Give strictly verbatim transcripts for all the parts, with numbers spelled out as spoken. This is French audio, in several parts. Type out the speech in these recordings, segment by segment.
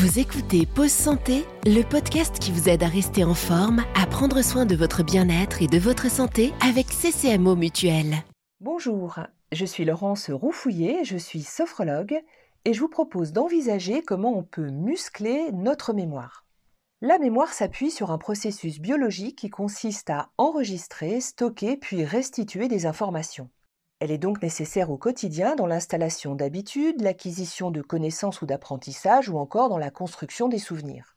Vous écoutez Pause Santé, le podcast qui vous aide à rester en forme, à prendre soin de votre bien-être et de votre santé avec C C M O Mutuelle. Bonjour, je suis Laurence Roufouillet, je suis sophrologue et je vous propose d'envisager comment on peut muscler notre mémoire. La mémoire s'appuie sur un processus biologique qui consiste à enregistrer, stocker puis restituer des informations. Elle est donc nécessaire au quotidien dans l'installation d'habitudes, l'acquisition de connaissances ou d'apprentissage ou encore dans la construction des souvenirs.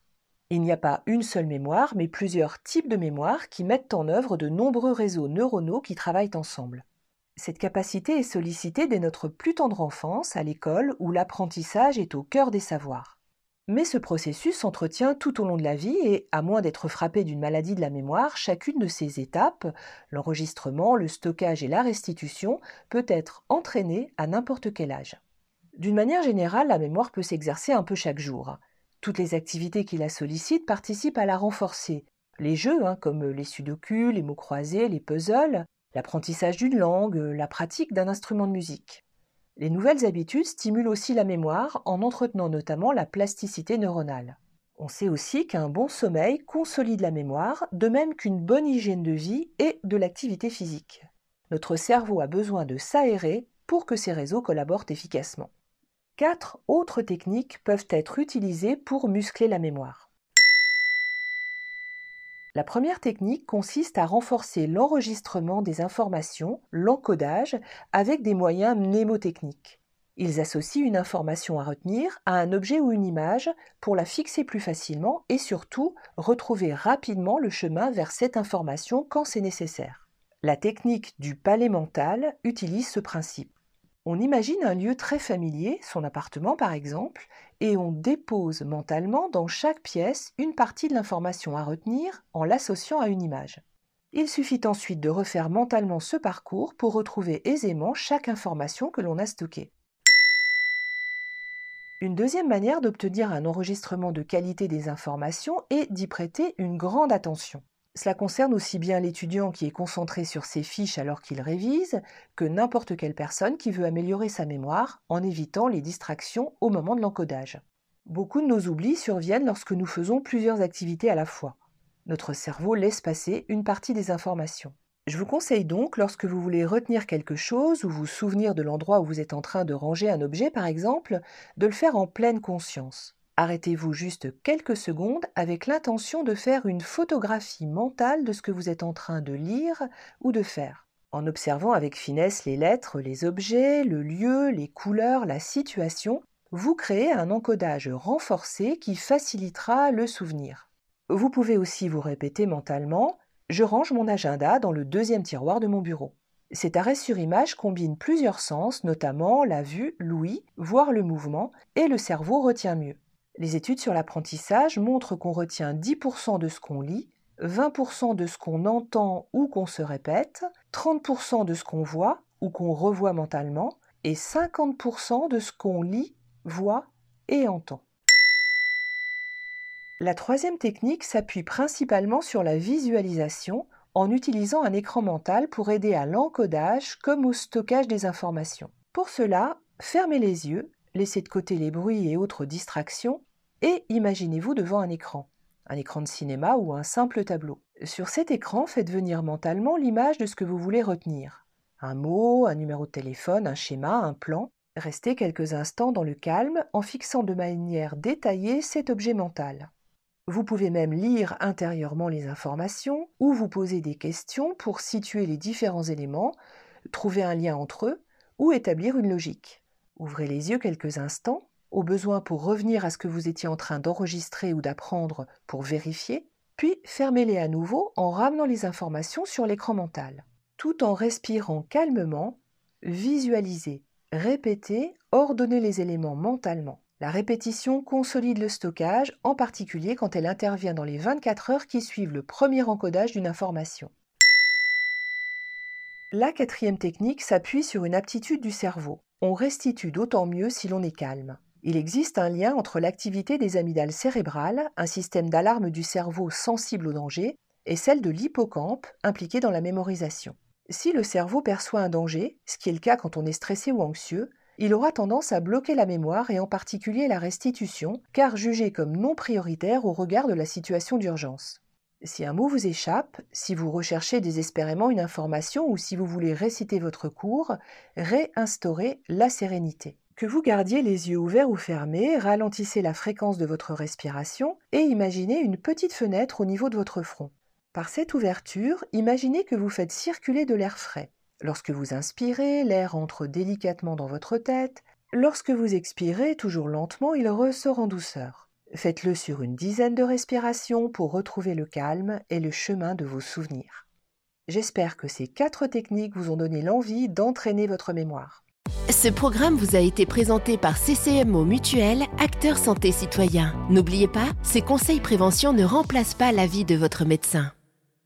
Il n'y a pas une seule mémoire, mais plusieurs types de mémoire qui mettent en œuvre de nombreux réseaux neuronaux qui travaillent ensemble. Cette capacité est sollicitée dès notre plus tendre enfance, à l'école, où l'apprentissage est au cœur des savoirs. Mais ce processus s'entretient tout au long de la vie et, à moins d'être frappé d'une maladie de la mémoire, chacune de ces étapes, l'enregistrement, le stockage et la restitution, peut être entraînée à n'importe quel âge. D'une manière générale, la mémoire peut s'exercer un peu chaque jour. Toutes les activités qui la sollicitent participent à la renforcer. Les jeux, hein, comme les sudokus, les mots croisés, les puzzles, l'apprentissage d'une langue, la pratique d'un instrument de musique. Les nouvelles habitudes stimulent aussi la mémoire en entretenant notamment la plasticité neuronale. On sait aussi qu'un bon sommeil consolide la mémoire, de même qu'une bonne hygiène de vie et de l'activité physique. Notre cerveau a besoin de s'aérer pour que ces réseaux collaborent efficacement. Quatre autres techniques peuvent être utilisées pour muscler la mémoire. La première technique consiste à renforcer l'enregistrement des informations, l'encodage, avec des moyens mnémotechniques. Ils associent une information à retenir à un objet ou une image pour la fixer plus facilement et surtout retrouver rapidement le chemin vers cette information quand c'est nécessaire. La technique du palais mental utilise ce principe. On imagine un lieu très familier, son appartement par exemple, et on dépose mentalement dans chaque pièce une partie de l'information à retenir en l'associant à une image. Il suffit ensuite de refaire mentalement ce parcours pour retrouver aisément chaque information que l'on a stockée. Une deuxième manière d'obtenir un enregistrement de qualité des informations est d'y prêter une grande attention. Cela concerne aussi bien l'étudiant qui est concentré sur ses fiches alors qu'il révise que n'importe quelle personne qui veut améliorer sa mémoire en évitant les distractions au moment de l'encodage. Beaucoup de nos oublis surviennent lorsque nous faisons plusieurs activités à la fois. Notre cerveau laisse passer une partie des informations. Je vous conseille donc, lorsque vous voulez retenir quelque chose ou vous souvenir de l'endroit où vous êtes en train de ranger un objet par exemple, de le faire en pleine conscience. Arrêtez-vous juste quelques secondes avec l'intention de faire une photographie mentale de ce que vous êtes en train de lire ou de faire, en observant avec finesse les lettres, les objets, le lieu, les couleurs, la situation. Vous créez un encodage renforcé qui facilitera le souvenir. Vous pouvez aussi vous répéter mentalement « Je range mon agenda dans le deuxième tiroir de mon bureau ». Cet arrêt sur image combine plusieurs sens, notamment la vue, l'ouïe, voire le mouvement, et le cerveau retient mieux. Les études sur l'apprentissage montrent qu'on retient dix pour cent de ce qu'on lit, vingt pour cent de ce qu'on entend ou qu'on se répète, trente pour cent de ce qu'on voit ou qu'on revoit mentalement et cinquante pour cent de ce qu'on lit, voit et entend. La troisième technique s'appuie principalement sur la visualisation en utilisant un écran mental pour aider à l'encodage comme au stockage des informations. Pour cela, fermez les yeux, laissez de côté les bruits et autres distractions. Et imaginez-vous devant un écran, un écran de cinéma ou un simple tableau. Sur cet écran, faites venir mentalement l'image de ce que vous voulez retenir. Un mot, un numéro de téléphone, un schéma, un plan. Restez quelques instants dans le calme en fixant de manière détaillée cet objet mental. Vous pouvez même lire intérieurement les informations ou vous poser des questions pour situer les différents éléments, trouver un lien entre eux ou établir une logique. Ouvrez les yeux quelques instants. Au besoin pour revenir à ce que vous étiez en train d'enregistrer ou d'apprendre pour vérifier, puis fermez-les à nouveau en ramenant les informations sur l'écran mental. Tout en respirant calmement, visualisez, répétez, ordonnez les éléments mentalement. La répétition consolide le stockage, en particulier quand elle intervient dans les vingt-quatre heures qui suivent le premier encodage d'une information. La quatrième technique s'appuie sur une aptitude du cerveau. On restitue d'autant mieux si l'on est calme. Il existe un lien entre l'activité des amygdales cérébrales, un système d'alarme du cerveau sensible au danger, et celle de l'hippocampe, impliquée dans la mémorisation. Si le cerveau perçoit un danger, ce qui est le cas quand on est stressé ou anxieux, il aura tendance à bloquer la mémoire et en particulier la restitution, car jugée comme non prioritaire au regard de la situation d'urgence. Si un mot vous échappe, si vous recherchez désespérément une information ou si vous voulez réciter votre cours, réinstaurez la sérénité. Que vous gardiez les yeux ouverts ou fermés, ralentissez la fréquence de votre respiration et imaginez une petite fenêtre au niveau de votre front. Par cette ouverture, imaginez que vous faites circuler de l'air frais. Lorsque vous inspirez, l'air entre délicatement dans votre tête. Lorsque vous expirez, toujours lentement, il ressort en douceur. Faites-le sur une dizaine de respirations pour retrouver le calme et le chemin de vos souvenirs. J'espère que ces quatre techniques vous ont donné l'envie d'entraîner votre mémoire. Ce programme vous a été présenté par C C M O Mutuelle, acteur santé citoyen. N'oubliez pas, ces conseils prévention ne remplacent pas l'avis de votre médecin.